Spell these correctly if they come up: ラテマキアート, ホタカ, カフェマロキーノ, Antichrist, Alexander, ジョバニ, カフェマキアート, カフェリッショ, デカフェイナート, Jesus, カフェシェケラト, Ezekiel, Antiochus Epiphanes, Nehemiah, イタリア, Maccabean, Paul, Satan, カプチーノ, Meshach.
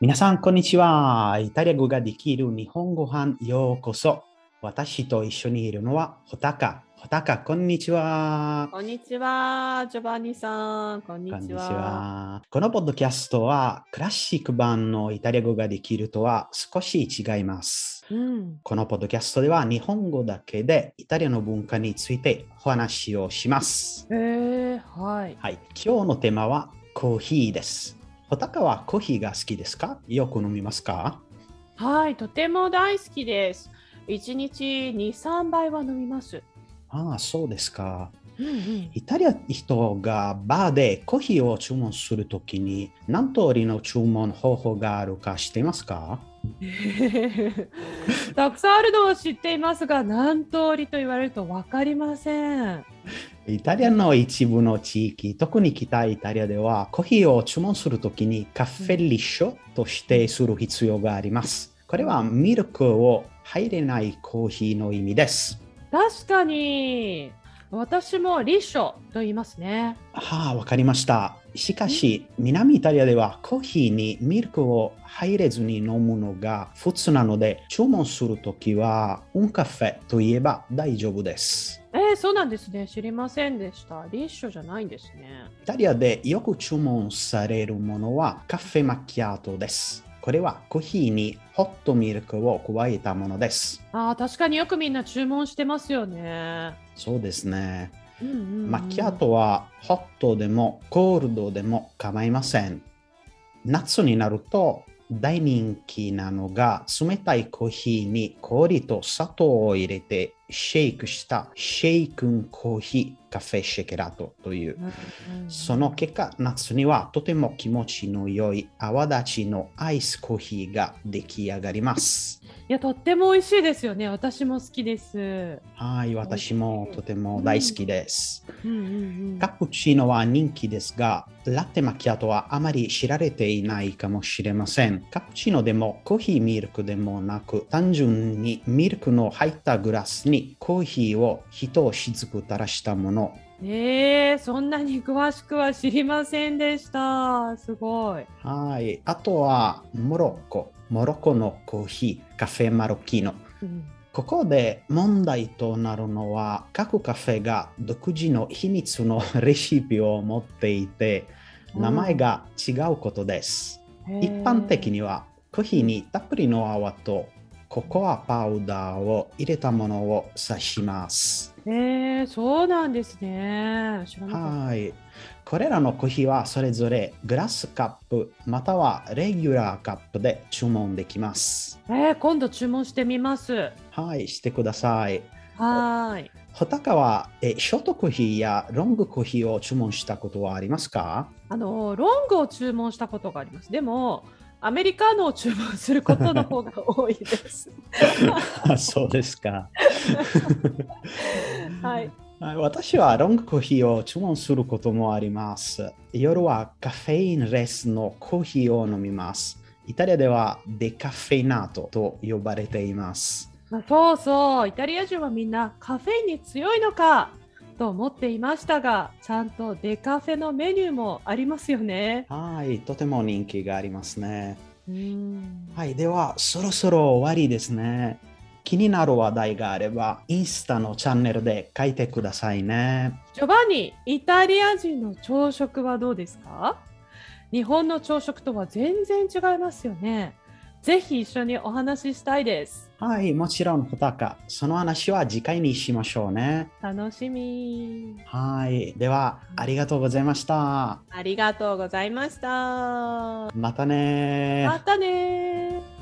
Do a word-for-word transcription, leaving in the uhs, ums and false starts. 皆さん、こんにちは。イタリア語ができる日本語班、ようこそ。私と一緒にいるのは、ホタカ。ホタカ、こんにちは。こんにちは。ジョバニさん、こんにちは。こんにちは。このポッドキャストは、クラシック版のイタリア語ができるとは少し違います。うん、このポッドキャストでは、日本語だけでイタリアの文化についてお話をします。へー、はい。はい。今日のテーマは、コーヒーです。ホタカはコーヒーが好きですか？よく飲みますか？はい、とても大好きです。いちにち に,さん 杯は飲みます。ああ、そうですか。うんうん、イタリア人がバーでコーヒーを注文するときに何通りの注文方法があるか知っていますか？たくさんあるのを知っていますが、何通りと言われると分かりません。イタリアの一部の地域、特に北イタリアでは、コーヒーを注文するときにカフェリッショと指定する必要があります。これはミルクを入れないコーヒーの意味です。確かに、私もリッショと言いますね。はあ、わかりました。しかし、南イタリアではコーヒーにミルクを入れずに飲むのが普通なので、注文するときはun caffèと言えば大丈夫です。えー、そうなんですね。知りませんでした。リッショじゃないんですね。イタリアでよく注文されるものはカフェマキアートです。これはコーヒーにホットミルクを加えたものです。ああ、確かによくみんな注文してますよね。そうですね。うんうんうん、マキアートはホットでもコールドでも構いません。夏になると大人気なのが、冷たいコーヒーに氷と砂糖を入れてシェイクしたシェイクンコーヒー、カフェシェケラトという、うんうん、その結果、夏にはとても気持ちの良い泡立ちのアイスコーヒーが出来上がります。いや、とっても美味しいですよね。私も好きです。はい、私もとても大好きです。うんうんうんうん、カプチーノは人気ですが、ラテマキアートはあまり知られていないかもしれません。カプチーノでもコーヒーミルクでもなく、単純にミルクの入ったグラスにコーヒーを一をしずく垂らしたもの。えー、そんなに詳しくは知りませんでした。すごい。はい。あとはモロッコ。モロッコのコーヒー、カフェマロキーノ。うん、ここで問題となるのは、各カフェが独自の秘密のレシピを持っていて、名前が違うことです。うん、一般的にはコーヒーにたっぷりの泡とココアパウダーを入れたものを指します。えー、そうなんですね。知らなかった。はい。これらのコーヒーはそれぞれグラスカップまたはレギュラーカップで注文できます。えー、今度注文してみます。はい、してください。はい。ホタカはえショートコーヒーやロングコーヒーを注文したことはありますか？あのロングを注文したことがあります。でもアメリカのを注文することの方が多いです。あ、そうですか。はい。私はロングコーヒーを注文することもあります。夜はカフェインレスのコーヒーを飲みます。イタリアではデカフェイナートと呼ばれています。まあ、そうそう。イタリア人はみんなカフェインに強いのかと思っていましたが、ちゃんとデカフェのメニューもありますよね。はい、とても人気がありますね。うん、はい、ではそろそろ終わりですね。気になる話題があればインスタのチャンネルで書いてくださいね。ジョバニ、イタリア人の朝食はどうですか？日本の朝食とは全然違いますよね。ぜひ一緒にお話ししたいです。はい、もちろんホタカ。その話は次回にしましょうね。楽しみ。はい、ではありがとうございました。ありがとうございました。またね。またね。